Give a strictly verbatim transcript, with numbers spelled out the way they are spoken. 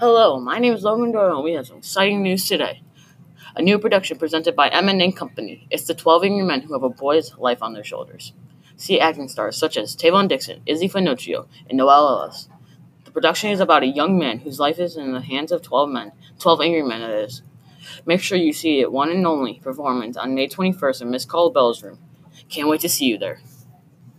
Hello, my name is Logan Doyle, and we have some exciting news today. A new production presented by M and N Company. It's the twelve angry men who have a boy's life on their shoulders. See acting stars such as Tavon Dixon, Izzy Finocchio, and Noel Ellis. The production is about a young man whose life is in the hands of twelve men, twelve angry men it is. Make sure you see it one and only performance on May twenty-first in Miss Caldwell's room. Can't wait to see you there.